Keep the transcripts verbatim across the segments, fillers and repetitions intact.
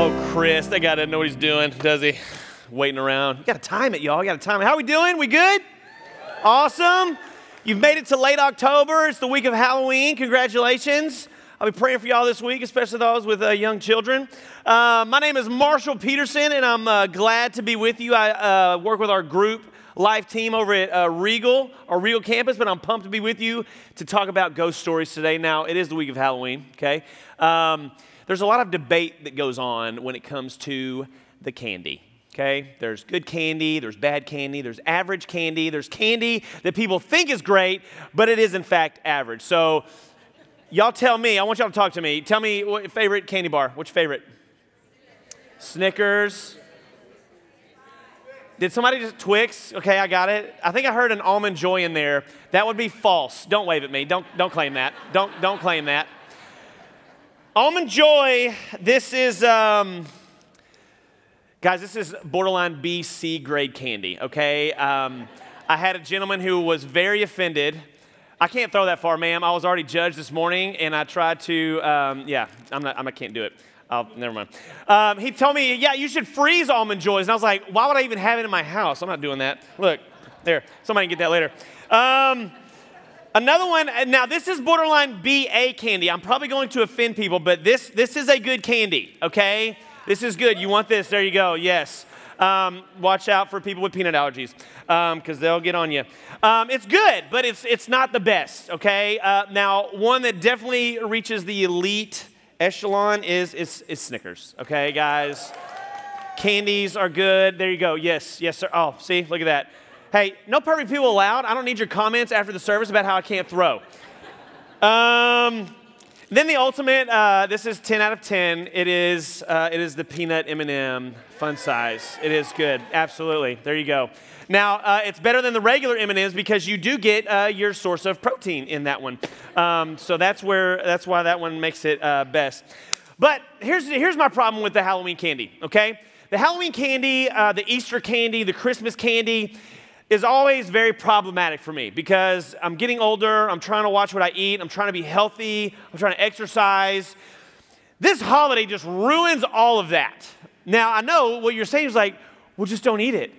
Oh, Chris, that guy doesn't know what he's doing, does he? Waiting around. You got to time it, y'all. You got to time it. How we doing? We good? Awesome. You've made it to late October. It's the week of Halloween. Congratulations. I'll be praying for y'all this week, especially those with uh, young children. Uh, my name is Marshall Peterson, and I'm uh, glad to be with you. I uh, work with our group life team over at uh, Regal, our Regal campus, but I'm pumped to be with you to talk about ghost stories today. Now, it is the week of Halloween, okay? Um, there's a lot of debate that goes on when it comes to the candy, okay? There's good candy, there's bad candy, there's average candy, there's candy that people think is great, but it is, in fact, average. So y'all tell me, I want y'all to talk to me. Tell me what your favorite candy bar, what's your favorite? Snickers. Did somebody just Twix? Okay, I got it. I think I heard an Almond Joy in there. That would be false. Don't wave at me. Don't don't claim that. Don't don't claim that. Almond Joy. This is um, guys. This is borderline B, C grade candy. Okay. Um, I had a gentleman who was very offended. I can't throw that far, ma'am. I was already judged this morning, and I tried to. Um, yeah, I'm not. I'm, I can't do it. I'll, never mind. Um, he told me, yeah, you should freeze Almond Joys. And I was like, why would I even have it in my house? I'm not doing that. Look, there. Somebody can get that later. Um, another one. Now, this is borderline B A candy. I'm probably going to offend people, but this this is a good candy, okay? This is good. You want this. There you go. Yes. Um, watch out for people with peanut allergies because um, they'll get on you. Um, it's good, but it's, it's not the best, okay? Uh, now, one that definitely reaches the elite echelon is, is is Snickers, okay, guys? Candies are good. There you go. Yes, yes, sir. Oh, see, look at that. Hey, no perfect people allowed. I don't need your comments after the service about how I can't throw. Um, then the ultimate. Uh, this is ten out of ten. It is uh, it is the peanut M and M fun size. It is good. Absolutely. There you go. Now uh, it's better than the regular M and M's because you do get uh, your source of protein in that one, um, so that's where that's why that one makes it uh, best. But here's here's my problem with the Halloween candy. Okay, the Halloween candy, uh, the Easter candy, the Christmas candy, is always very problematic for me because I'm getting older. I'm trying to watch what I eat. I'm trying to be healthy. I'm trying to exercise. This holiday just ruins all of that. Now I know what you're saying is like, well, just don't eat it.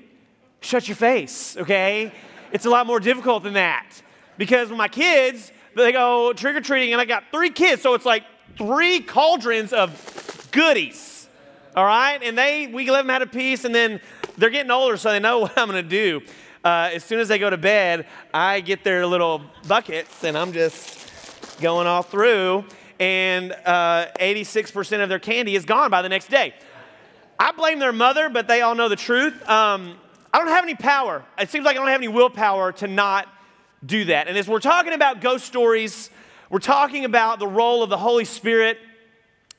Shut your face, okay? It's a lot more difficult than that because when my kids, they go trick-or-treating and I got three kids, so it's like three cauldrons of goodies, all right? And they, we let them have a piece and then they're getting older, so they know what I'm gonna do. Uh, as soon as they go to bed, I get their little buckets and I'm just going all through and uh, eighty-six percent of their candy is gone by the next day. I blame their mother, but they all know the truth. Um, I don't have any power. It seems like I don't have any willpower to not do that. And as we're talking about ghost stories, we're talking about the role of the Holy Spirit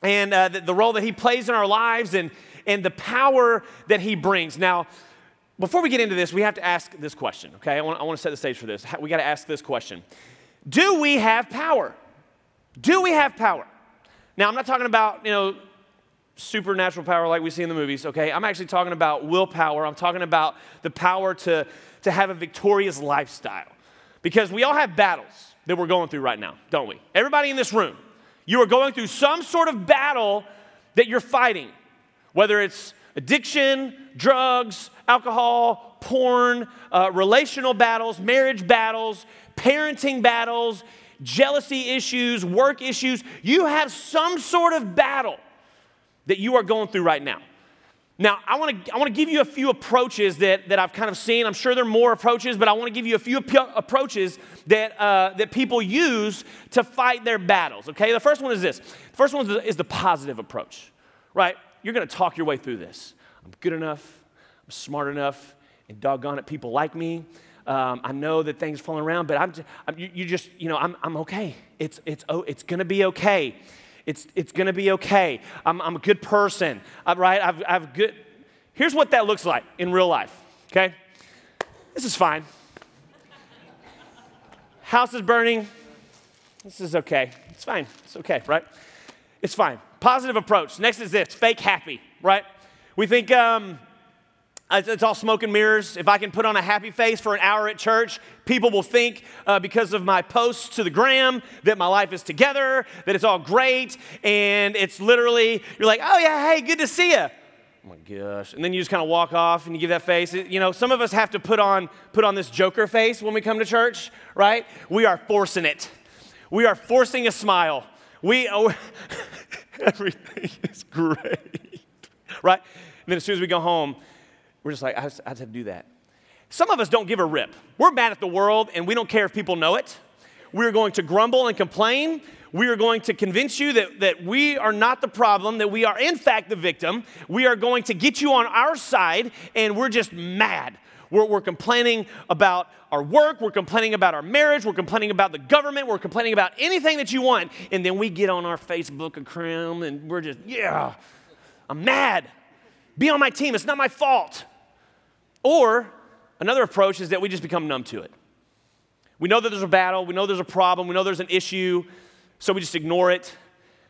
and uh, the, the role that he plays in our lives and, and the power that he brings. Now, before we get into this, we have to ask this question, okay? I want, I want to set the stage for this. We got to ask this question. Do we have power? Do we have power? Now, I'm not talking about, you know, supernatural power like we see in the movies, okay? I'm actually talking about willpower. I'm talking about the power to, to have a victorious lifestyle because we all have battles that we're going through right now, don't we? Everybody in this room, you are going through some sort of battle that you're fighting, whether it's addiction, drugs, alcohol, porn, uh, relational battles, marriage battles, parenting battles, jealousy issues, work issues. You have some sort of battle that you are going through right now. Now, I want to I want to give you a few approaches that, that I've kind of seen. I'm sure there are more approaches, but I want to give you a few ap- approaches that uh, that people use to fight their battles, okay? The first one is this. The first one is the positive approach, right? You're going to talk your way through this. I'm good enough. I'm smart enough. And doggone it, people like me. Um, I know that things are falling around, but I'm, just, I'm you, you just, you know, I'm I'm okay. It's it's oh, it's going to be okay. It's it's going to be okay. I'm, I'm a good person, right? I've I've good. Here's what that looks like in real life, okay? This is fine. House is burning. This is okay. It's fine. It's okay, right? It's fine. Positive approach. Next is this, fake happy, right? We think, um, It's all smoke and mirrors. If I can put on a happy face for an hour at church, people will think uh, because of my posts to the gram that my life is together, that it's all great. And it's literally, you're like, oh yeah, hey, good to see you. Oh my gosh. And then you just kind of walk off and you give that face. It, you know, some of us have to put on put on this joker face when we come to church, right? We are forcing it. We are forcing a smile. We, oh, everything is great, right? And then as soon as we go home, we're just like, I just, I just have to do that. Some of us don't give a rip. We're mad at the world and we don't care if people know it. We're going to grumble and complain. We are going to convince you that, that we are not the problem, that we are in fact the victim. We are going to get you on our side, and we're just mad. We're, we're complaining about our work. We're complaining about our marriage. We're complaining about the government. We're complaining about anything that you want. And then we get on our Facebook account and we're just, yeah, I'm mad. Be on my team. It's not my fault. Or another approach is that we just become numb to it. We know that there's a battle. We know there's a problem. We know there's an issue. So we just ignore it.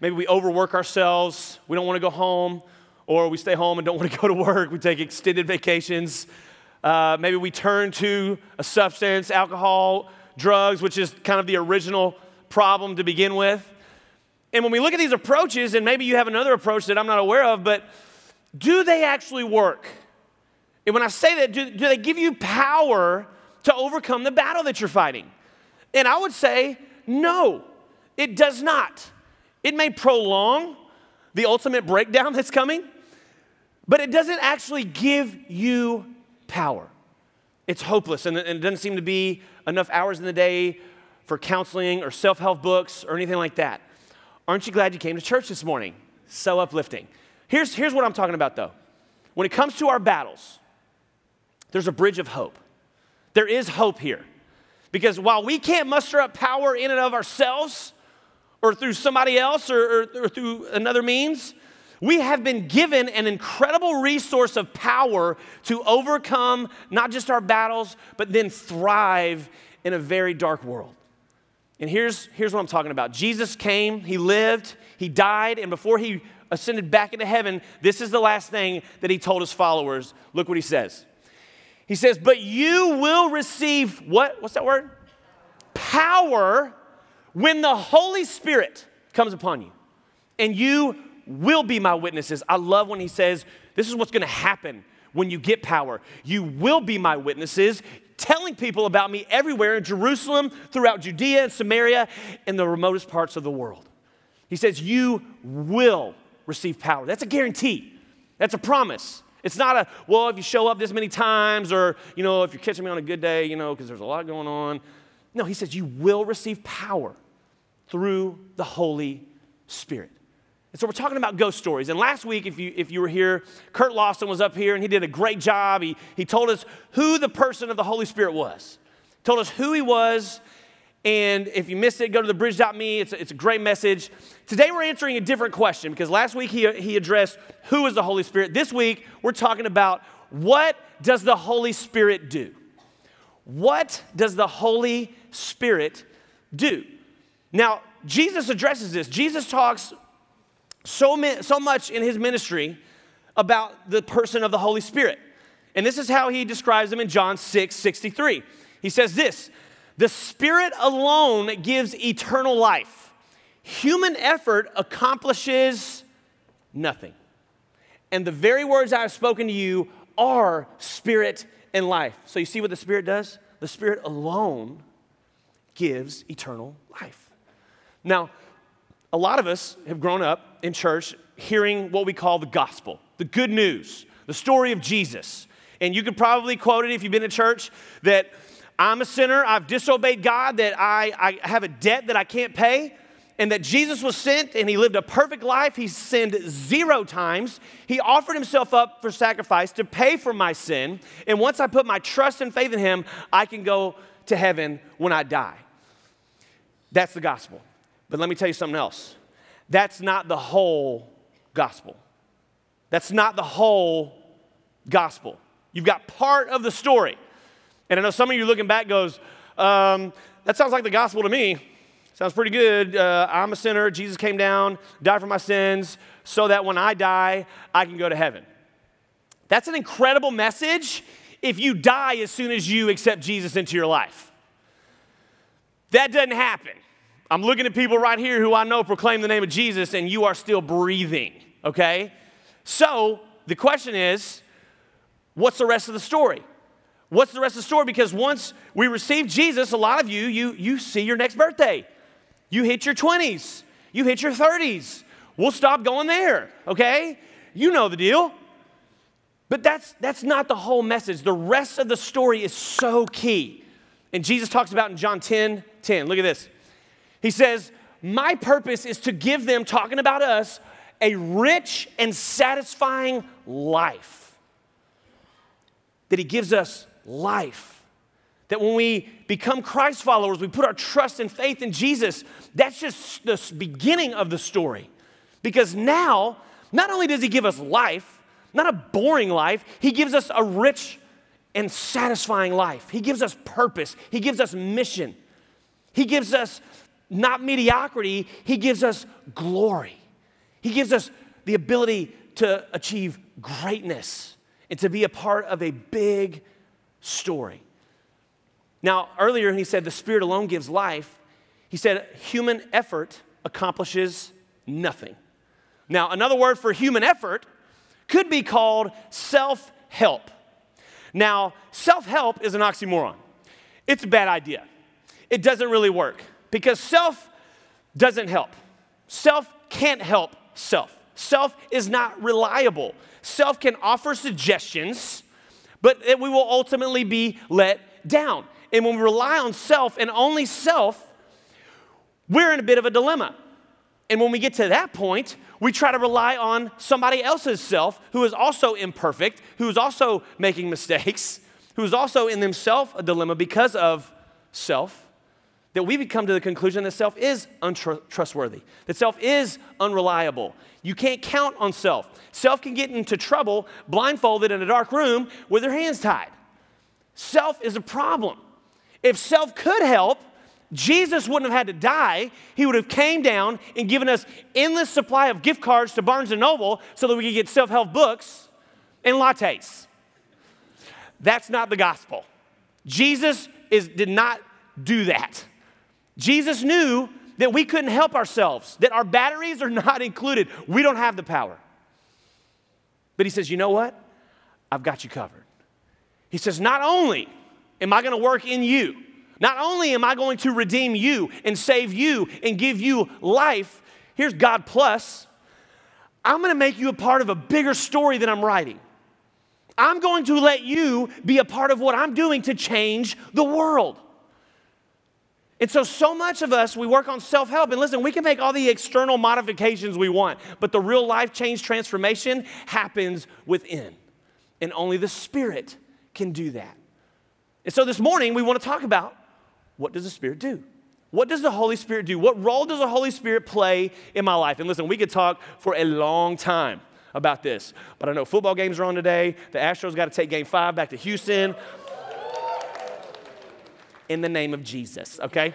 Maybe we overwork ourselves. We don't want to go home, or we stay home and don't want to go to work. We take extended vacations. Uh, maybe we turn to a substance, alcohol, drugs, which is kind of the original problem to begin with. And when we look at these approaches, and maybe you have another approach that I'm not aware of, but do they actually work? And when I say that, do, do they give you power to overcome the battle that you're fighting? And I would say no. It does not. It may prolong the ultimate breakdown that's coming, but it doesn't actually give you power. It's hopeless, and it doesn't seem to be enough hours in the day for counseling or self-help books or anything like that. Aren't you glad you came to church this morning? So uplifting. Here's, here's what I'm talking about, though. When it comes to our battles, there's a bridge of hope. There is hope here, because while we can't muster up power in and of ourselves, or through somebody else, or, or, or through another means, we have been given an incredible resource of power to overcome not just our battles, but then thrive in a very dark world. And here's, here's what I'm talking about. Jesus came, he lived, he died, and before he ascended back into heaven, this is the last thing that he told his followers. Look what he says. He says, but you will receive, what? What's that word? Power. When the Holy Spirit comes upon you, and you will be my witnesses. I love when he says, this is what's going to happen when you get power. You will be my witnesses, telling people about me everywhere in Jerusalem, throughout Judea and Samaria, and the remotest parts of the world. He says, you will receive power. That's a guarantee. That's a promise. It's not a, well, if you show up this many times, or, you know, if you're catching me on a good day, you know, because there's a lot going on. No, he says you will receive power through the Holy Spirit. And so we're talking about ghost stories. And last week, if you if you were here, Kurt Lawson was up here, and he did a great job. He, he told us who the person of the Holy Spirit was. He told us who he was. And if you missed it, go to the bridge dot me. It's a, it's a great message. Today we're answering a different question, because last week he, he addressed who is the Holy Spirit. This week we're talking about what does the Holy Spirit do? What does the Holy Spirit do? Now, Jesus addresses this. Jesus talks so, mi- so much in his ministry about the person of the Holy Spirit. And this is how he describes him in John six sixty-three. He says this, the Spirit alone gives eternal life. Human effort accomplishes nothing. And the very words I have spoken to you are Spirit and life. So you see what the Spirit does? The Spirit alone gives eternal life. Now, a lot of us have grown up in church hearing what we call the gospel, the good news, the story of Jesus. And you could probably quote it if you've been to church, that I'm a sinner, I've disobeyed God, that I, I have a debt that I can't pay, and that Jesus was sent and he lived a perfect life. He sinned zero times. He offered himself up for sacrifice to pay for my sin. And once I put my trust and faith in him, I can go to heaven when I die. That's the gospel. But let me tell you something else. That's not the whole gospel. That's not the whole gospel. You've got part of the story. And I know some of you looking back goes, um, that sounds like the gospel to me. Sounds pretty good. Uh, I'm a sinner. Jesus came down, died for my sins, so that when I die, I can go to heaven. That's an incredible message if you die as soon as you accept Jesus into your life. That doesn't happen. I'm looking at people right here who I know proclaim the name of Jesus, and you are still breathing, okay? So the question is, what's the rest of the story? What's the rest of the story? Because once we receive Jesus, a lot of you, you, you see your next birthday. You hit your twenties. You hit your thirties. We'll stop going there, okay? You know the deal. But that's, that's not the whole message. The rest of the story is so key. And Jesus talks about in John ten ten. Look at this. He says, my purpose is to give them, talking about us, a rich and satisfying life. That he gives us life. That when we become Christ followers, we put our trust and faith in Jesus. That's just the beginning of the story. Because now, not only does he give us life, not a boring life, he gives us a rich and satisfying life. He gives us purpose. He gives us mission. He gives us not mediocrity, he gives us glory. He gives us the ability to achieve greatness and to be a part of a big story. Now, earlier he said the Spirit alone gives life. He said human effort accomplishes nothing. Now, another word for human effort could be called self-help. Now, self-help is an oxymoron. It's a bad idea. It doesn't really work. Because self doesn't help. Self can't help self. Self is not reliable. Self can offer suggestions, but we will ultimately be let down. And when we rely on self and only self, we're in a bit of a dilemma. And when we get to that point, we try to rely on somebody else's self who is also imperfect, who is also making mistakes, who is also in themselves a dilemma because of self. That we come to the conclusion that self is untrustworthy, that self is unreliable. You can't count on self. Self can get into trouble blindfolded in a dark room with their hands tied. Self is a problem. If self could help, Jesus wouldn't have had to die. He would have came down and given us endless supply of gift cards to Barnes and Noble so that we could get self-help books and lattes. That's not the gospel. Jesus is, did not do that. Jesus knew that we couldn't help ourselves, that our batteries are not included. We don't have the power. But he says, you know what? I've got you covered. He says, not only am I going to work in you, not only am I going to redeem you and save you and give you life, here's God plus, I'm going to make you a part of a bigger story than I'm writing. I'm going to let you be a part of what I'm doing to change the world. And so, so much of us, we work on self-help. And listen, we can make all the external modifications we want, but the real life change transformation happens within. And only the Spirit can do that. And so this morning, we want to talk about, what does the Spirit do? What does the Holy Spirit do? What role does the Holy Spirit play in my life? And listen, we could talk for a long time about this. But I know football games are on today. The Astros got to take game five back to Houston. In the name of Jesus, okay?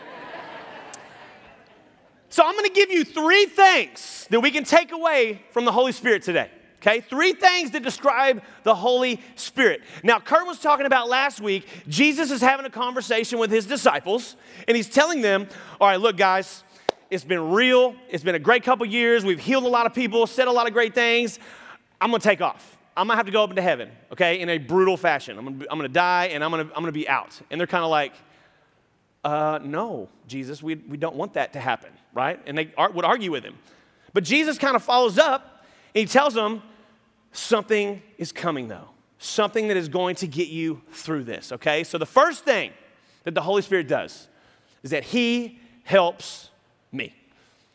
So I'm going to give you three things that we can take away from the Holy Spirit today, okay? Three things that describe the Holy Spirit. Now, Kurt was talking about last week, Jesus is having a conversation with his disciples, and he's telling them, all right, look, guys, it's been real. It's been a great couple years. We've healed a lot of people, said a lot of great things. I'm going to take off. I'm going to have to go up into heaven, okay, in a brutal fashion. I'm going to, I'm going to die, and I'm going to, I'm going to be out. And they're kind of like, Uh, no, Jesus, we, we don't want that to happen, right? And they ar- would argue with him. But Jesus kind of follows up, and he tells them, something is coming, though. Something that is going to get you through this, okay? So the first thing that the Holy Spirit does is that he helps me.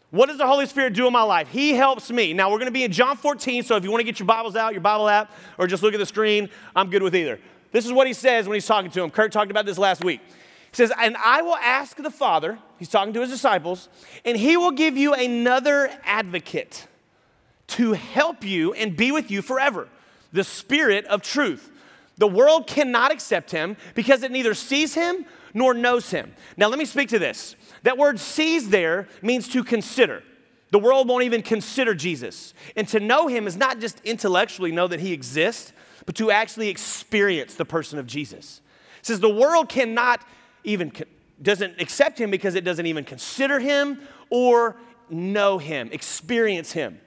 What does the Holy Spirit do in my life? He helps me. Now, we're going to be in John fourteen, so if you want to get your Bibles out, your Bible app, or just look at the screen, I'm good with either. This is what he says when he's talking to him. Kurt talked about this last week. He says, and I will ask the Father, he's talking to his disciples, and he will give you another advocate to help you and be with you forever, the Spirit of truth. The world cannot accept him because it neither sees him nor knows him. Now, let me speak to this. That word sees there means to consider. The world won't even consider Jesus. And to know him is not just intellectually know that he exists, but to actually experience the person of Jesus. It says the world cannot even, doesn't accept him because it doesn't even consider him or know him, experience him.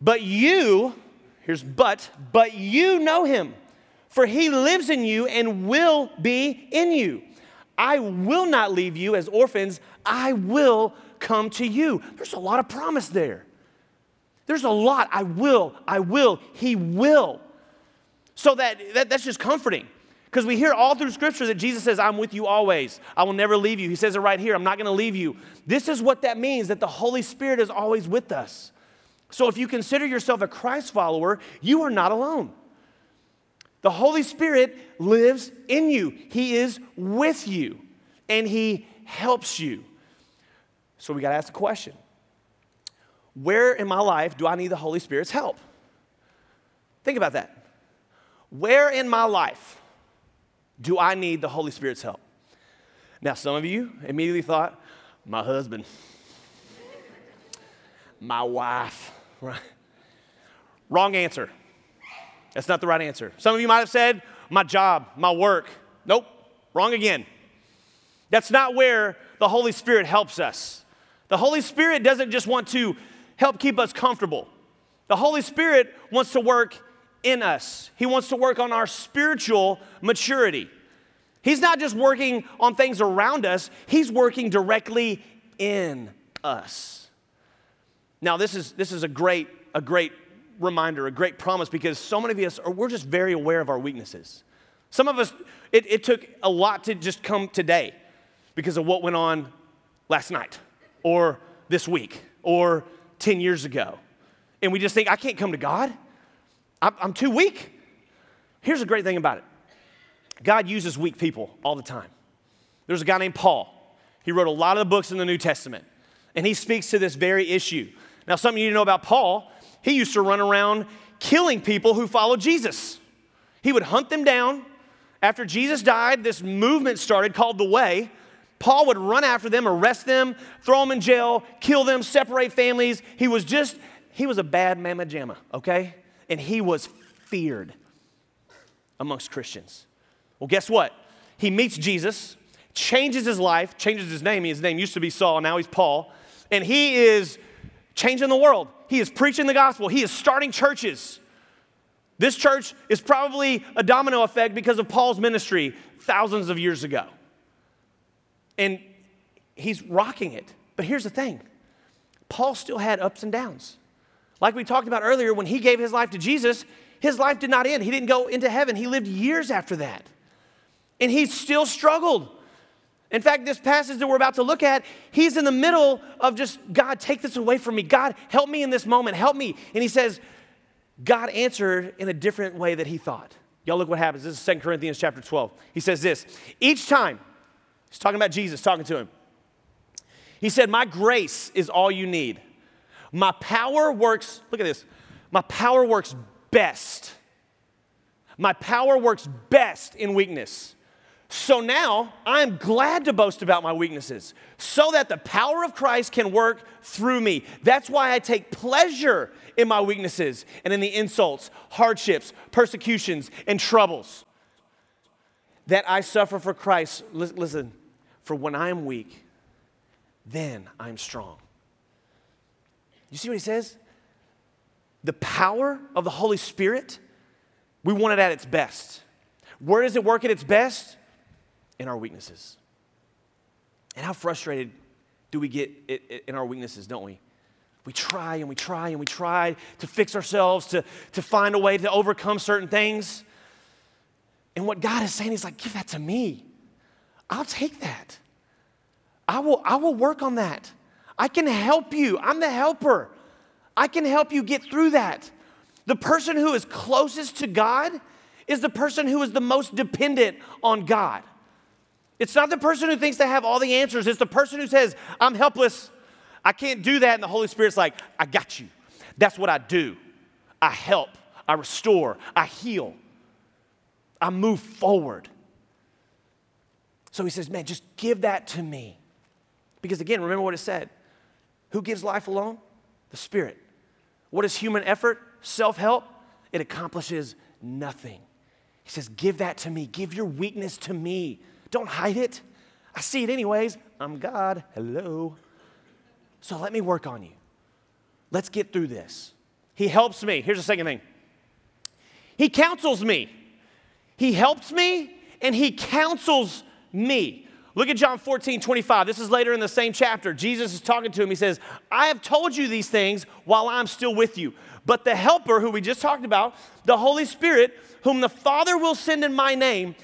But you, here's but, but you know him, for he lives in you and will be in you. I will not leave you as orphans. I will come to you. There's a lot of promise there. There's a lot. I will, I will, he will. So that, that that's just comforting. Because we hear all through Scripture that Jesus says, I'm with you always. I will never leave you. He says it right here. I'm not going to leave you. This is what that means, that the Holy Spirit is always with us. So if you consider yourself a Christ follower, you are not alone. The Holy Spirit lives in you. He is with you, and he helps you. So we got to ask the question, where in my life do I need the Holy Spirit's help? Think about that. Where in my life do I need the Holy Spirit's help? Now, some of you immediately thought, my husband, my wife, right? Wrong answer. That's not the right answer. Some of you might have said, my job, my work. Nope, wrong again. That's not where the Holy Spirit helps us. The Holy Spirit doesn't just want to help keep us comfortable. The Holy Spirit wants to work in us. He wants to work on our spiritual maturity. He's not just working on things around us. He's working directly in us. Now, this is this is a great a great reminder, a great promise, because so many of us are we're just very aware of our weaknesses. Some of us, it, it took a lot to just come today because of what went on last night or this week or ten years ago. And we just think, I can't come to God. I'm too weak. Here's the great thing about it. God uses weak people all the time. There's a guy named Paul. He wrote a lot of the books in the New Testament, and he speaks to this very issue. Now, something you know about Paul, he used to run around killing people who followed Jesus. He would hunt them down. After Jesus died, this movement started called The Way. Paul would run after them, arrest them, throw them in jail, kill them, separate families. He was just, he was a bad mamma jamma, okay? And he was feared amongst Christians. Well, guess what? He meets Jesus, changes his life, changes his name. His name used to be Saul, now he's Paul. And he is changing the world. He is preaching the gospel. He is starting churches. This church is probably a domino effect because of Paul's ministry thousands of years ago. And he's rocking it. But here's the thing. Paul still had ups and downs. Like we talked about earlier, when he gave his life to Jesus, his life did not end. He didn't go into heaven. He lived years after that. And he still struggled. In fact, this passage that we're about to look at, he's in the middle of just, God, take this away from me. God, help me in this moment. Help me. And he says, God answered in a different way that he thought. Y'all look what happens. This is Second Corinthians chapter twelve. He says this, each time, he's talking about Jesus, talking to him. He said, my grace is all you need. My power works, look at this, my power works best. My power works best in weakness. So now I am glad to boast about my weaknesses so that the power of Christ can work through me. That's why I take pleasure in my weaknesses and in the insults, hardships, persecutions, and troubles that I suffer for Christ. Listen, for when I am weak, then I am strong. You see what he says? The power of the Holy Spirit, we want it at its best. Where does it work at its best? In our weaknesses. And how frustrated do we get in our weaknesses, don't we? We try and we try and we try to fix ourselves, to, to find a way to overcome certain things. And what God is saying, he's like, give that to me. I'll take that. I will, I will work on that. I can help you. I'm the helper. I can help you get through that. The person who is closest to God is the person who is the most dependent on God. It's not the person who thinks they have all the answers. It's the person who says, I'm helpless. I can't do that. And the Holy Spirit's like, I got you. That's what I do. I help. I restore. I heal. I move forward. So he says, man, just give that to me. Because again, remember what it said. Who gives life alone? The Spirit. What is human effort? Self-help? It accomplishes nothing. He says, give that to me. Give your weakness to me. Don't hide it. I see it anyways. I'm God. Hello. So let me work on you. Let's get through this. He helps me. Here's the second thing. He counsels me. He helps me and he counsels me. Look at John fourteen twenty-five. This is later in the same chapter. Jesus is talking to him. He says, I have told you these things while I'm still with you. But the helper who we just talked about, the Holy Spirit, whom the Father will send in my name,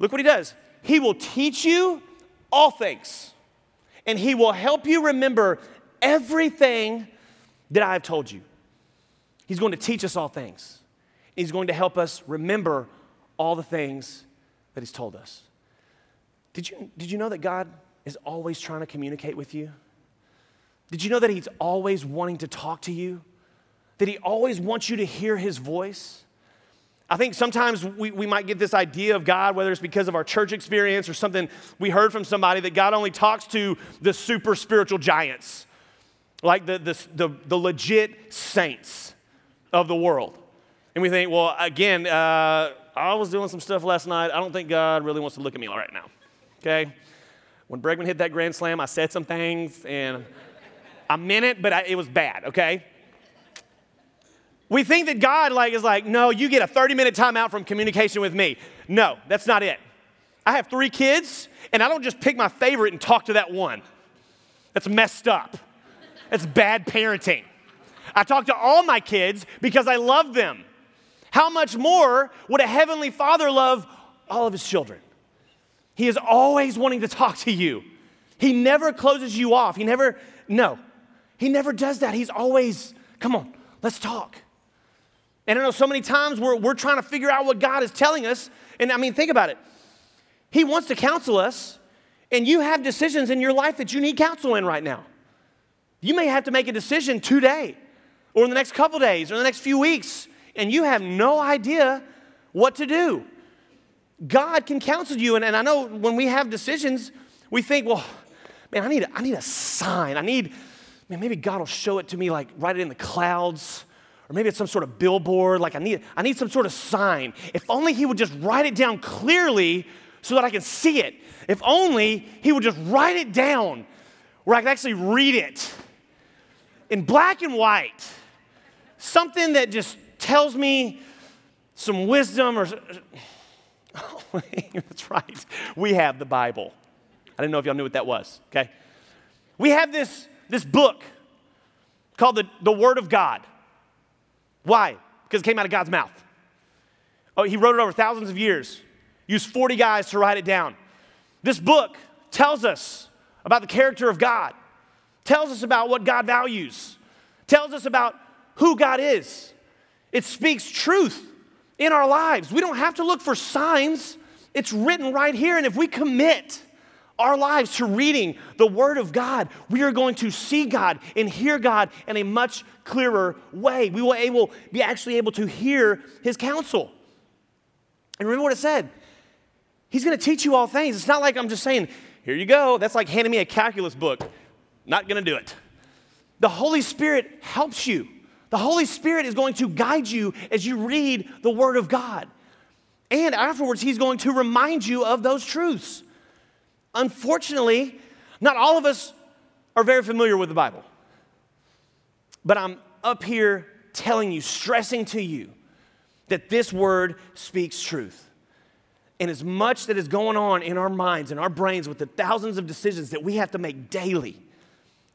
look what he does. He will teach you all things, and he will help you remember everything that I have told you. He's going to teach us all things. He's going to help us remember all the things that he's told us. Did you, did you know that God is always trying to communicate with you? Did you know that he's always wanting to talk to you? That he always wants you to hear his voice? I think sometimes we, we might get this idea of God, whether it's because of our church experience or something we heard from somebody, that God only talks to the super spiritual giants, like the, the, the, the legit saints of the world. And we think, well, again, uh, I was doing some stuff last night. I don't think God really wants to look at me right now. Okay, when Bregman hit that grand slam, I said some things, and I meant it, but I, it was bad, okay? We think that God like is like, no, you get a thirty-minute timeout from communication with me. No, that's not it. I have three kids, and I don't just pick my favorite and talk to that one. That's messed up. That's bad parenting. I talk to all my kids because I love them. How much more would a heavenly Father love all of his children? He is always wanting to talk to you. He never closes you off. He never, no. He never does that. He's always, come on, let's talk. And I know so many times we're, we're trying to figure out what God is telling us. And I mean, think about it. He wants to counsel us. And you have decisions in your life that you need counsel in right now. You may have to make a decision today or in the next couple days or in the next few weeks. And you have no idea what to do. God can counsel you, and, and I know when we have decisions, we think, well, man, I need a, I need a sign. I need, man, maybe God will show it to me, like write it in the clouds, or maybe it's some sort of billboard. Like I need, I need some sort of sign. If only he would just write it down clearly so that I can see it. If only he would just write it down where I can actually read it in black and white. Something that just tells me some wisdom or... That's right. We have the Bible. I didn't know if y'all knew what that was, okay? We have this, this book called the, the Word of God. Why? Because it came out of God's mouth. Oh, he wrote it over thousands of years, used forty guys to write it down. This book tells us about the character of God, tells us about what God values, tells us about who God is. It speaks truth in our lives. We don't have to look for signs. It's written right here. And if we commit our lives to reading the Word of God, we are going to see God and hear God in a much clearer way. We will able, be actually able to hear his counsel. And remember what it said. He's going to teach you all things. It's not like I'm just saying, here you go. That's like handing me a calculus book. Not going to do it. The Holy Spirit helps you. The Holy Spirit is going to guide you as you read the Word of God. And afterwards, he's going to remind you of those truths. Unfortunately, not all of us are very familiar with the Bible. But I'm up here telling you, stressing to you, that this Word speaks truth. And as much that is going on in our minds and our brains with the thousands of decisions that we have to make daily,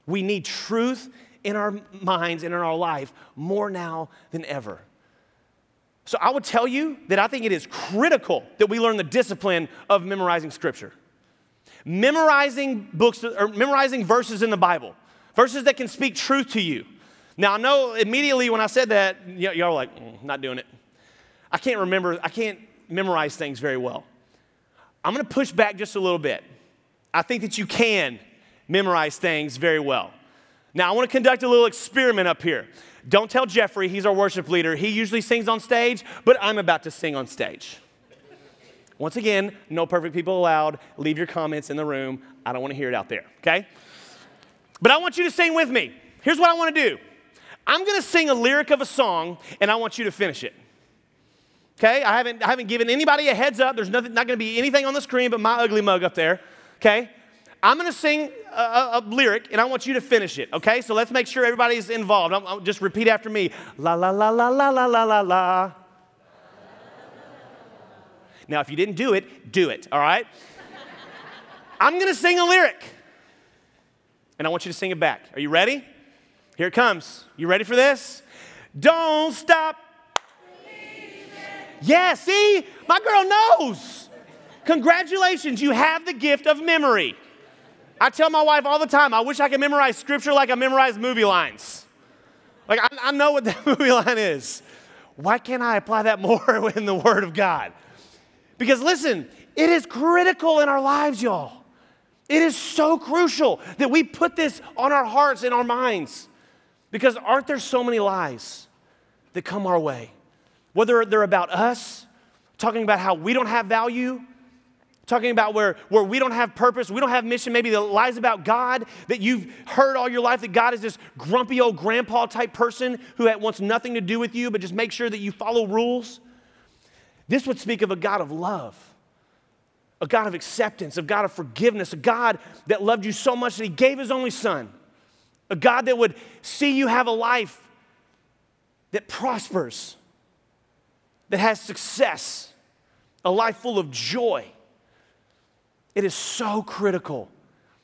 we need truth in our minds and in our life more now than ever. So I would tell you that I think it is critical that we learn the discipline of memorizing scripture. Memorizing books or memorizing verses in the Bible, verses that can speak truth to you. Now I know immediately when I said that, y- y'all were like, mm, not doing it. I can't remember, I can't memorize things very well. I'm gonna push back just a little bit. I think that you can memorize things very well. Now, I want to conduct a little experiment up here. Don't tell Jeffrey, he's our worship leader. He usually sings on stage, but I'm about to sing on stage. Once again, no perfect people allowed. Leave your comments in the room. I don't want to hear it out there, okay? But I want you to sing with me. Here's what I want to do. I'm going to sing a lyric of a song, and I want you to finish it. Okay, I haven't, I haven't given anybody a heads up. There's nothing, not going to be anything on the screen but my ugly mug up there. Okay, I'm going to sing a, a, a lyric, and I want you to finish it. Okay, so let's make sure everybody's involved. I'll, I'll just repeat after me. La, la, la, la, la, la, la, la, la. Now, if you didn't do it, do it, all right? I'm going to sing a lyric, and I want you to sing it back. Are you ready? Here it comes. You ready for this? Don't stop. Yeah, see? My girl knows. Congratulations, you have the gift of memory. I tell my wife all the time, I wish I could memorize scripture like I memorize movie lines. Like, I, I know what that movie line is. Why can't I apply that more in the Word of God? Because listen, it is critical in our lives, y'all. It is so crucial that we put this on our hearts and our minds. Because aren't there so many lies that come our way? Whether they're about us, talking about how we don't have value, talking about where, where we don't have purpose, we don't have mission, maybe the lies about God that you've heard all your life, that God is this grumpy old grandpa type person who wants nothing to do with you but just make sure that you follow rules. This would speak of a God of love, a God of acceptance, a God of forgiveness, a God that loved you so much that he gave his only son, a God that would see you have a life that prospers, that has success, a life full of joy. It is so critical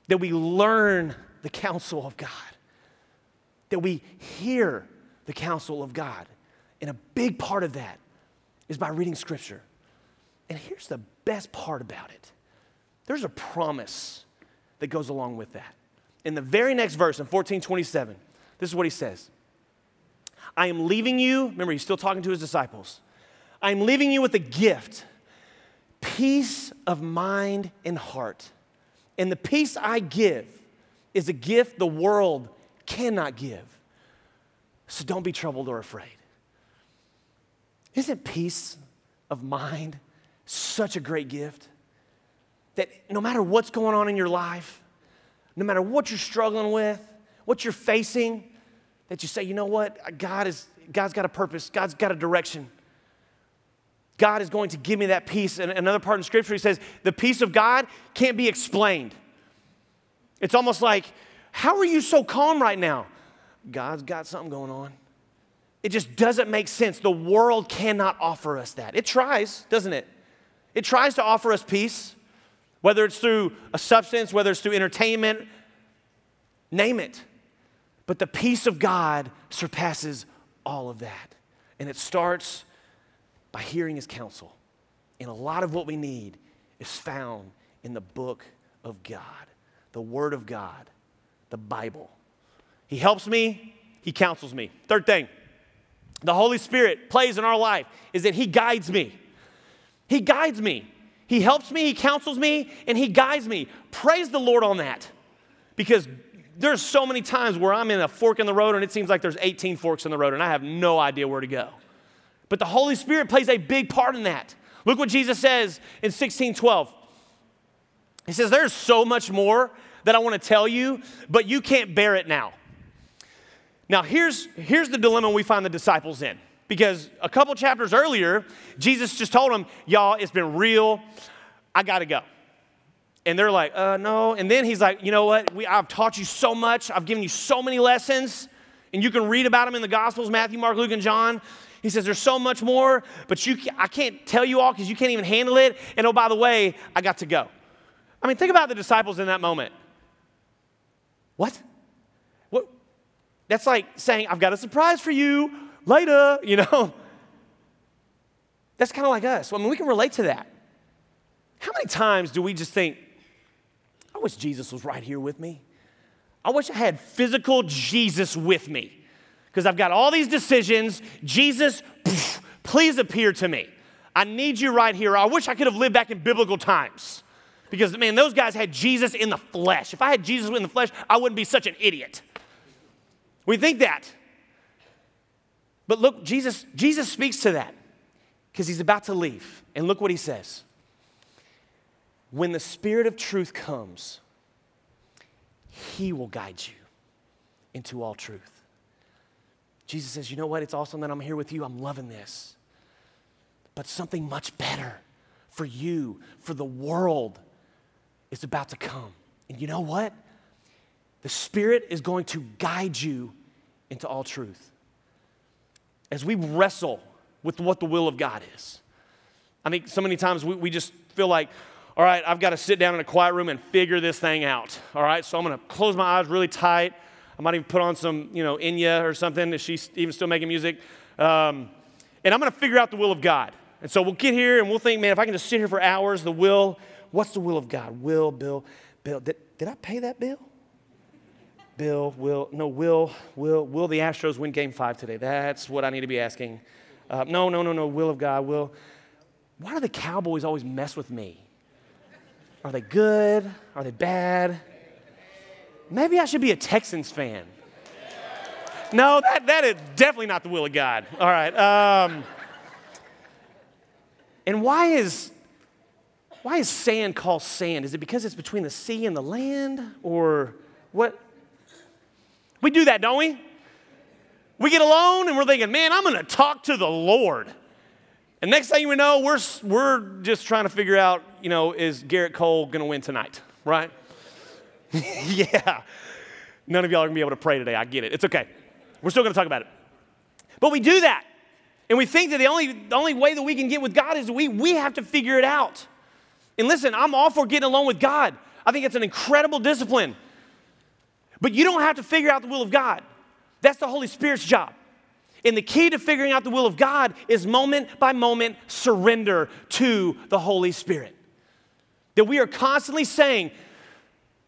that we learn the counsel of God, that we hear the counsel of God. And a big part of that is by reading Scripture. And here's the best part about it. There's a promise that goes along with that. In the very next verse, in fourteen twenty-seven, this is what he says. I am leaving you, remember he's still talking to his disciples, I'm leaving you with a gift, peace of mind and heart. And the peace I give is a gift the world cannot give. So don't be troubled or afraid. Isn't peace of mind such a great gift? That no matter what's going on in your life, no matter what you're struggling with, what you're facing, that you say, you know what, God is, God's got a purpose, God's got a direction. God is going to give me that peace. And another part in Scripture, he says, the peace of God can't be explained. It's almost like, how are you so calm right now? God's got something going on. It just doesn't make sense. The world cannot offer us that. It tries, doesn't it? It tries to offer us peace, whether it's through a substance, whether it's through entertainment, name it. But the peace of God surpasses all of that. And it starts by hearing his counsel. And a lot of what we need is found in the book of God, the Word of God, the Bible. He helps me, he counsels me. Third thing, the Holy Spirit plays in our life is that he guides me. He guides me. He helps me, he counsels me, and he guides me. Praise the Lord on that. Because there's so many times where I'm in a fork in the road and it seems like there's eighteen forks in the road and I have no idea where to go. But the Holy Spirit plays a big part in that. Look what Jesus says in sixteen twelve. He says, there's so much more that I want to tell you, but you can't bear it now. Now, here's, here's the dilemma we find the disciples in. Because a couple chapters earlier, Jesus just told them, y'all, it's been real. I got to go. And they're like, uh, no. And then he's like, you know what? We, I've taught you so much. I've given you so many lessons. And you can read about them in the Gospels, Matthew, Mark, Luke, and John. He says, there's so much more, but you, I can't tell you all because you can't even handle it. And oh, by the way, I got to go. I mean, think about the disciples in that moment. What? What? That's like saying, I've got a surprise for you later, you know. That's kind of like us. I mean, we can relate to that. How many times do we just think, I wish Jesus was right here with me. I wish I had physical Jesus with me. Because I've got all these decisions. Jesus, pff, please appear to me. I need you right here. I wish I could have lived back in biblical times. Because, man, those guys had Jesus in the flesh. If I had Jesus in the flesh, I wouldn't be such an idiot. We think that. But look, Jesus, Jesus speaks to that because he's about to leave. And look what he says. When the Spirit of truth comes, he will guide you into all truth. Jesus says, you know what? It's awesome that I'm here with you. I'm loving this. but something much better for you, for the world is about to come. And you know what? The Spirit is going to guide you into all truth. As we wrestle with what the will of God is, I think so many times we, we just feel like, all right, I've got to sit down in a quiet room and figure this thing out. All right, so I'm going to close my eyes really tight. I might even put on some, you know, Enya or something, if she's even still making music. Um, and I'm going to figure out the will of God. And so we'll get here and we'll think, man, if I can just sit here for hours, the will, what's the will of God? Will, bill, bill. Did, did I pay that bill? Bill, will, no, will, will, will the Astros win game five today? That's what I need to be asking. Uh, no, no, no, no, will of God, will. Why do the Cowboys always mess with me? Are they good? Are they bad? Maybe I should be a Texans fan. No, that, that is definitely not the will of God. All right. Um, and why is why is sand called sand? Is it because it's between the sea and the land? Or what? We do that, don't we? We get alone and we're thinking, man, I'm going to talk to the Lord. And next thing you know, we're we're just trying to figure out, you know, is Garrett Cole going to win tonight, right? Yeah. None of y'all are going to be able to pray today. I get it. It's okay. We're still going to talk about it. But we do that. And we think that the only, the only way that we can get with God is we, we have to figure it out. And listen, I'm all for getting alone with God. I think it's an incredible discipline. But you don't have to figure out the will of God. That's the Holy Spirit's job. And the key to figuring out the will of God is moment by moment surrender to the Holy Spirit. That we are constantly saying,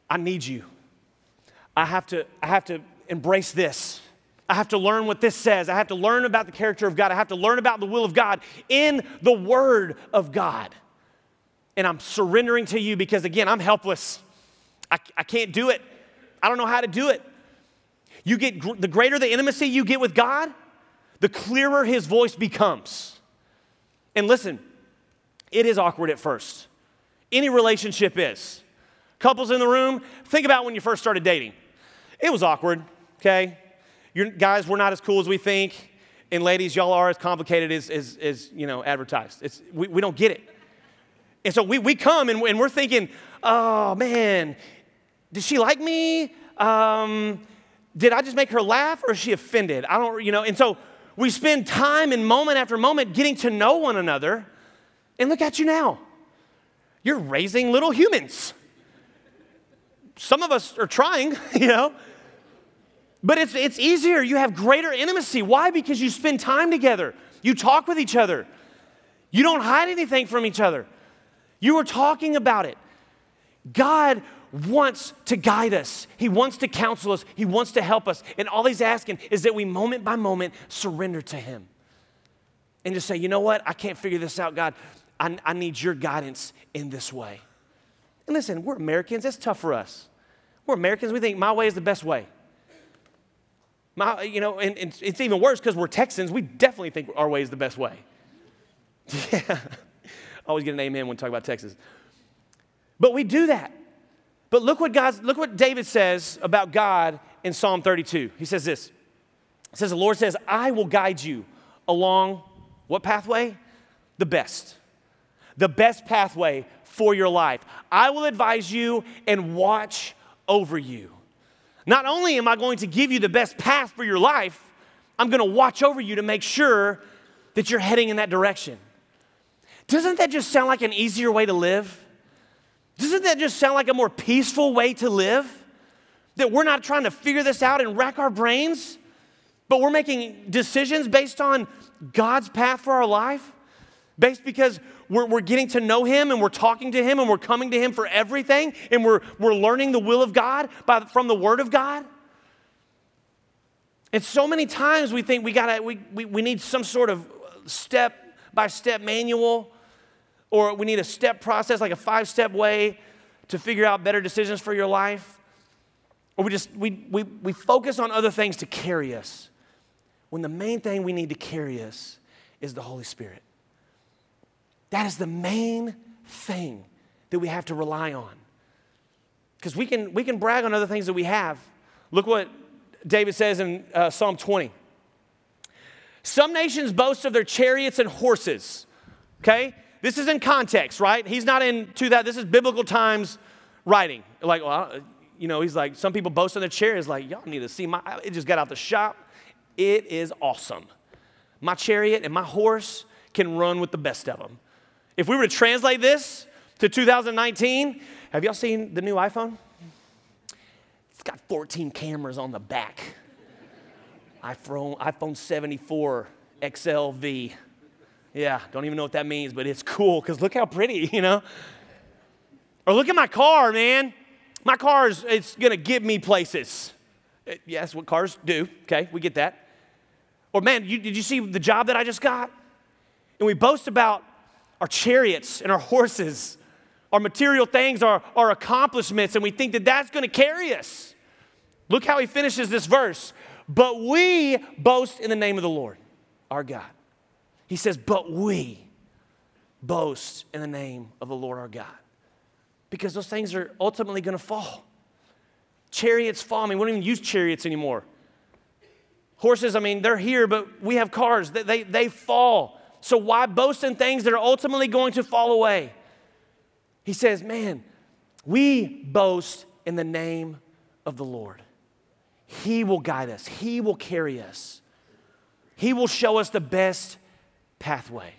I need you. I have to, I have to embrace this. I have to learn what this says. I have to learn about the character of God. I have to learn about the will of God in the Word of God. And I'm surrendering to you because, again, I'm helpless. I, I can't do it. I don't know how to do it. You get gr- the greater the intimacy you get with God, the clearer His voice becomes. And listen, it is awkward at first. Any relationship is. Couples in the room, think about when you first started dating. It was awkward, okay? You're, guys, we're not as cool as we think. And ladies, y'all are as complicated as, as, as you know, advertised. It's, we, we don't get it. And so we, we come and, and we're thinking, oh, man, did she like me? Um, did I just make her laugh or is she offended? I don't, you know, and so we spend time and moment after moment getting to know one another. And look at you now. You're raising little humans. Some of us are trying, you know, but it's it's easier. You have greater intimacy. Why? Because you spend time together. You talk with each other. You don't hide anything from each other. You are talking about it. God wants to guide us. He wants to counsel us. He wants to help us. And all He's asking is that we moment by moment surrender to Him and just say, you know what? I can't figure this out, God. I, I need your guidance in this way. And listen, we're Americans. That's tough for us. We're Americans. We think my way is the best way. My, you know, and, and it's even worse because we're Texans. We definitely think our way is the best way. Yeah. I always get an amen when we talk about Texas. But we do that. But look what God's, look what David says about God in Psalm thirty-two. He says this. He says, the Lord says, I will guide you along what pathway? The best. The best pathway for your life. I will advise you and watch over you. Not only am I going to give you the best path for your life, I'm going to watch over you to make sure that you're heading in that direction. Doesn't that just sound like an easier way to live? Doesn't that just sound like a more peaceful way to live? That we're not trying to figure this out and rack our brains, but we're making decisions based on God's path for our life? Based because we're, we're getting to know Him and we're talking to Him and we're coming to Him for everything and we're, we're learning the will of God by, from the Word of God. And so many times we think we gotta we, we, we need some sort of step-by-step manual or we need a step process, like a five-step way to figure out better decisions for your life. Or we just we we we focus on other things to carry us when the main thing we need to carry us is the Holy Spirit. That is the main thing that we have to rely on. Because we can, we can brag on other things that we have. Look what David says in uh, Psalm twenty. Some nations boast of their chariots and horses, okay? This is in context, right? He's not into that. This is biblical times writing. Like, well, you know, he's like, some people boast on their chair. He's like, y'all need to see my, it just got out the shop. It is awesome. My chariot and my horse can run with the best of them. If we were to translate this to two thousand nineteen, have y'all seen the new iPhone? It's got fourteen cameras on the back. iPhone, iPhone seventy-four X L V. Yeah, don't even know what that means, but it's cool because look how pretty, you know? Or look at my car, man. My car is, it's going to get me places. Yes, yeah, that's what cars do. Okay, we get that. Or man, you, did you see the job that I just got? And we boast about our chariots and our horses, our material things, our, our accomplishments, and we think that that's going to carry us. Look how he finishes this verse. But we boast in the name of the Lord, our God. He says, but we boast in the name of the Lord our God. Because those things are ultimately going to fall. Chariots fall. I mean, we don't even use chariots anymore. Horses, I mean, they're here, but we have cars. They, they, they fall. So why boast in things that are ultimately going to fall away? He says, man, we boast in the name of the Lord. He will guide us. He will carry us. He will show us the best pathway.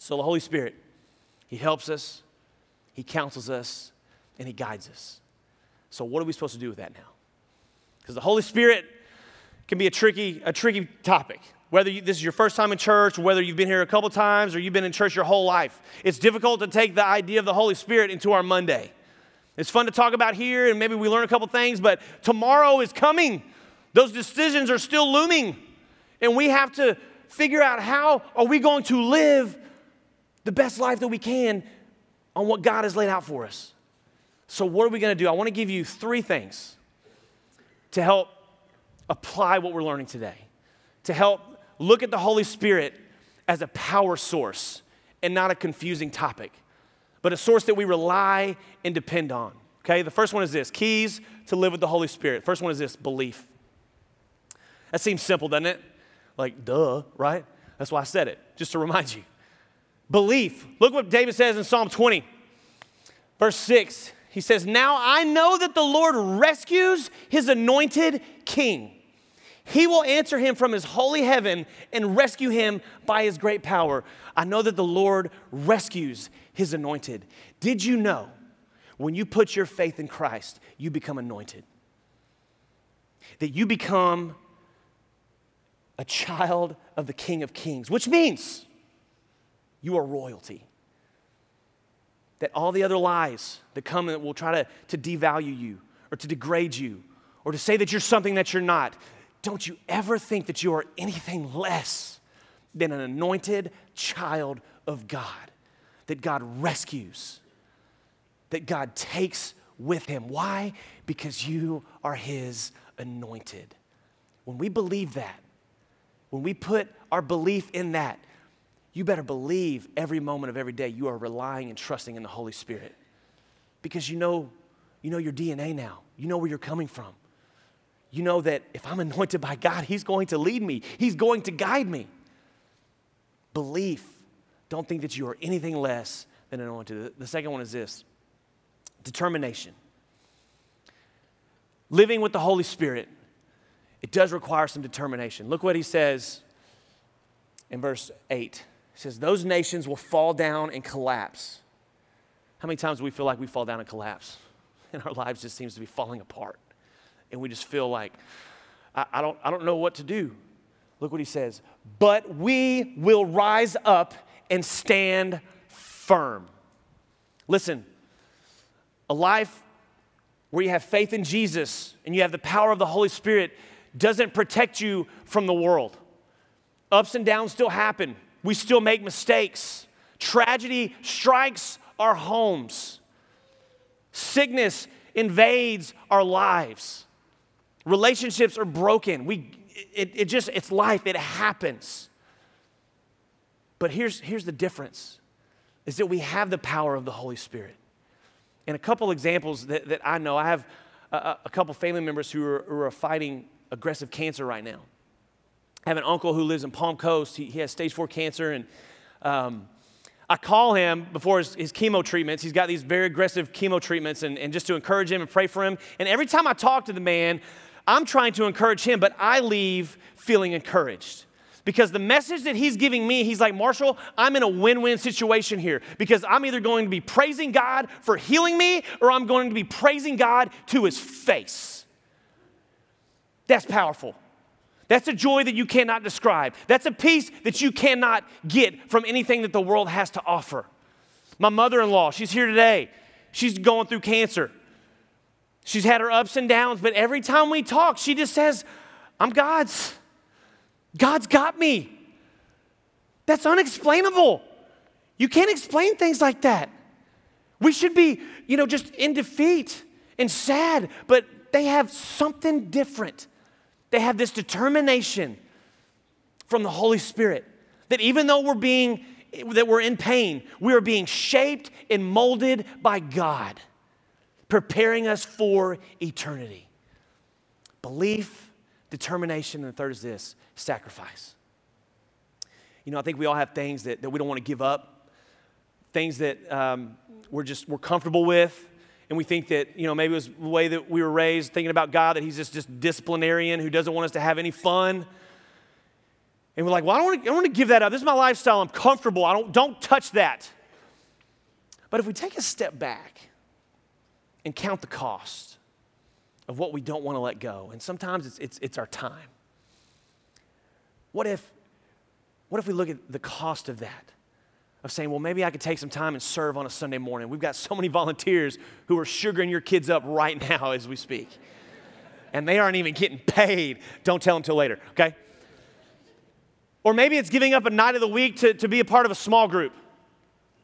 So the Holy Spirit, He helps us, He counsels us, and He guides us. So what are we supposed to do with that now? Because the Holy Spirit can be a tricky, a tricky topic. Whether you, this is your first time in church, whether you've been here a couple times, or you've been in church your whole life, it's difficult to take the idea of the Holy Spirit into our Monday. It's fun to talk about here, and maybe we learn a couple things, but tomorrow is coming. Those decisions are still looming, and we have to figure out how are we going to live the best life that we can on what God has laid out for us. So what are we going to do? I want to give you three things to help apply what we're learning today, to help look at the Holy Spirit as a power source and not a confusing topic, but a source that we rely and depend on, okay? The first one is this, keys to live with the Holy Spirit. First one is this, belief. That seems simple, doesn't it? Like, duh, right? That's why I said it, just to remind you. Belief. Look what David says in Psalm twenty, verse six. He says, now I know that the Lord rescues his anointed king. He will answer him from his holy heaven and rescue him by his great power. I know that the Lord rescues his anointed. Did you know when you put your faith in Christ, you become anointed? That you become a child of the King of Kings, which means you are royalty. That all the other lies that come and will try to, to devalue you or to degrade you or to say that you're something that you're not. Don't you ever think that you are anything less than an anointed child of God, that God rescues, that God takes with him. Why? Because you are his anointed. When we believe that, when we put our belief in that, you better believe every moment of every day you are relying and trusting in the Holy Spirit, because you know, you know your D N A now. You know where you're coming from. You know that if I'm anointed by God, he's going to lead me. He's going to guide me. Belief. Don't think that you are anything less than anointed. The second one is this. Determination. Living with the Holy Spirit, it does require some determination. Look what he says in verse eight. He says, those nations will fall down and collapse. How many times do we feel like we fall down and collapse? And our lives just seems to be falling apart. And we just feel like, I, I don't I don't know what to do. Look what he says. But we will rise up and stand firm. Listen, a life where you have faith in Jesus and you have the power of the Holy Spirit doesn't protect you from the world. Ups and downs still happen. We still make mistakes. Tragedy strikes our homes. Sickness invades our lives. Relationships are broken. We, it, it just, it's life. It happens. But here's, here's the difference, is that we have the power of the Holy Spirit. And a couple examples that, that I know, I have a, a couple family members who are, who are fighting aggressive cancer right now. I have an uncle who lives in Palm Coast. He, he has stage four cancer, and um, I call him before his, his chemo treatments. He's got these very aggressive chemo treatments, and, and just to encourage him and pray for him. And every time I talk to the man, I'm trying to encourage him, but I leave feeling encouraged. Because the message that he's giving me, he's like, Marshall, I'm in a win-win situation here, because I'm either going to be praising God for healing me, or I'm going to be praising God to his face. That's powerful. That's a joy that you cannot describe. That's a peace that you cannot get from anything that the world has to offer. My mother-in-law, she's here today. She's going through cancer. She's had her ups and downs, but every time we talk, she just says, I'm God's. God's got me. That's unexplainable. You can't explain things like that. We should be, you know, just in defeat and sad, but they have something different. They have this determination from the Holy Spirit that even though we're being, that we're in pain, we are being shaped and molded by God, preparing us for eternity. Belief, determination, and the third is this: sacrifice. You know, I think we all have things that, that we don't want to give up, things that um, we're just, we're comfortable with, and we think that, you know, maybe it was the way that we were raised, thinking about God, that he's just just disciplinarian who doesn't want us to have any fun. And we're like, well, I don't want to, I don't want to give that up. This is my lifestyle. I'm comfortable. I don't, don't touch that. But if we take a step back and count the cost of what we don't want to let go, and sometimes it's it's it's our time. What if, what if we look at the cost of that, of saying, well, maybe I could take some time and serve on a Sunday morning. We've got so many volunteers who are sugaring your kids up right now as we speak, and they aren't even getting paid. Don't tell them till later, okay? Or maybe it's giving up a night of the week to, to be a part of a small group,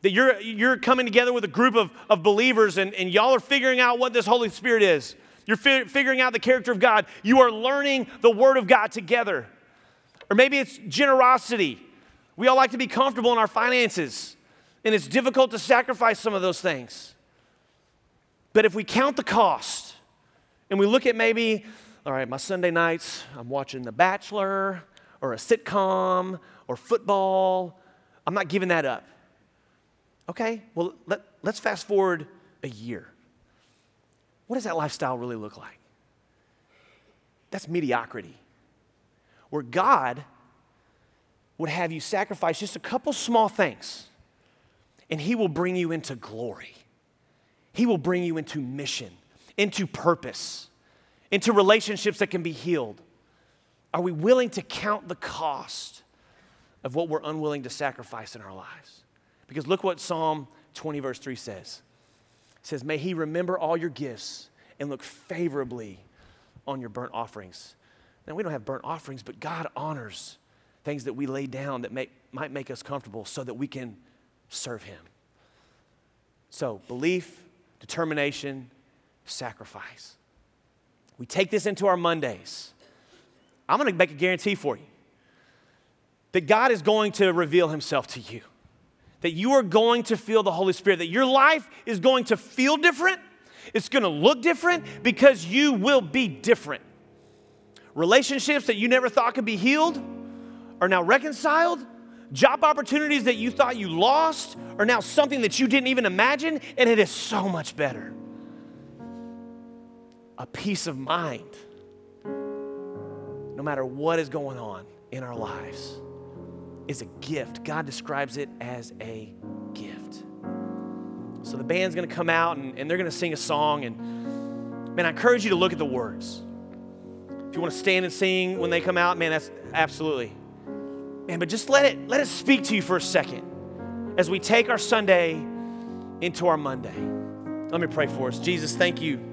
that you're, you're coming together with a group of, of believers, and, and y'all are figuring out what this Holy Spirit is. You're fi- figuring out the character of God. You are learning the Word of God together. Or maybe it's generosity. We all like to be comfortable in our finances, and it's difficult to sacrifice some of those things. But if we count the cost and we look at maybe, all right, my Sunday nights, I'm watching The Bachelor or a sitcom or football. I'm not giving that up. Okay, well, let, let's fast forward a year. What does that lifestyle really look like? That's mediocrity, where God would have you sacrifice just a couple small things, and he will bring you into glory. He will bring you into mission, into purpose, into relationships that can be healed. Are we willing to count the cost of what we're unwilling to sacrifice in our lives? Because look what Psalm twenty, verse three says. It says, may he remember all your gifts and look favorably on your burnt offerings. Now, we don't have burnt offerings, but God honors things that we lay down that may, might make us comfortable so that we can serve him. So, belief, determination, sacrifice. We take this into our Mondays. I'm going to make a guarantee for you that God is going to reveal himself to you, that you are going to feel the Holy Spirit, that your life is going to feel different. It's going to look different because you will be different. Relationships that you never thought could be healed are now reconciled. Job opportunities that you thought you lost are now something that you didn't even imagine, and it is so much better. A peace of mind, no matter what is going on in our lives, is a gift. God describes it as a gift. So the band's going to come out, and, and they're going to sing a song, and man, I encourage you to look at the words. If you want to stand and sing when they come out, man, that's absolutely. Man, but just let it let it speak to you for a second as we take our Sunday into our Monday. Let me pray for us. Jesus, thank you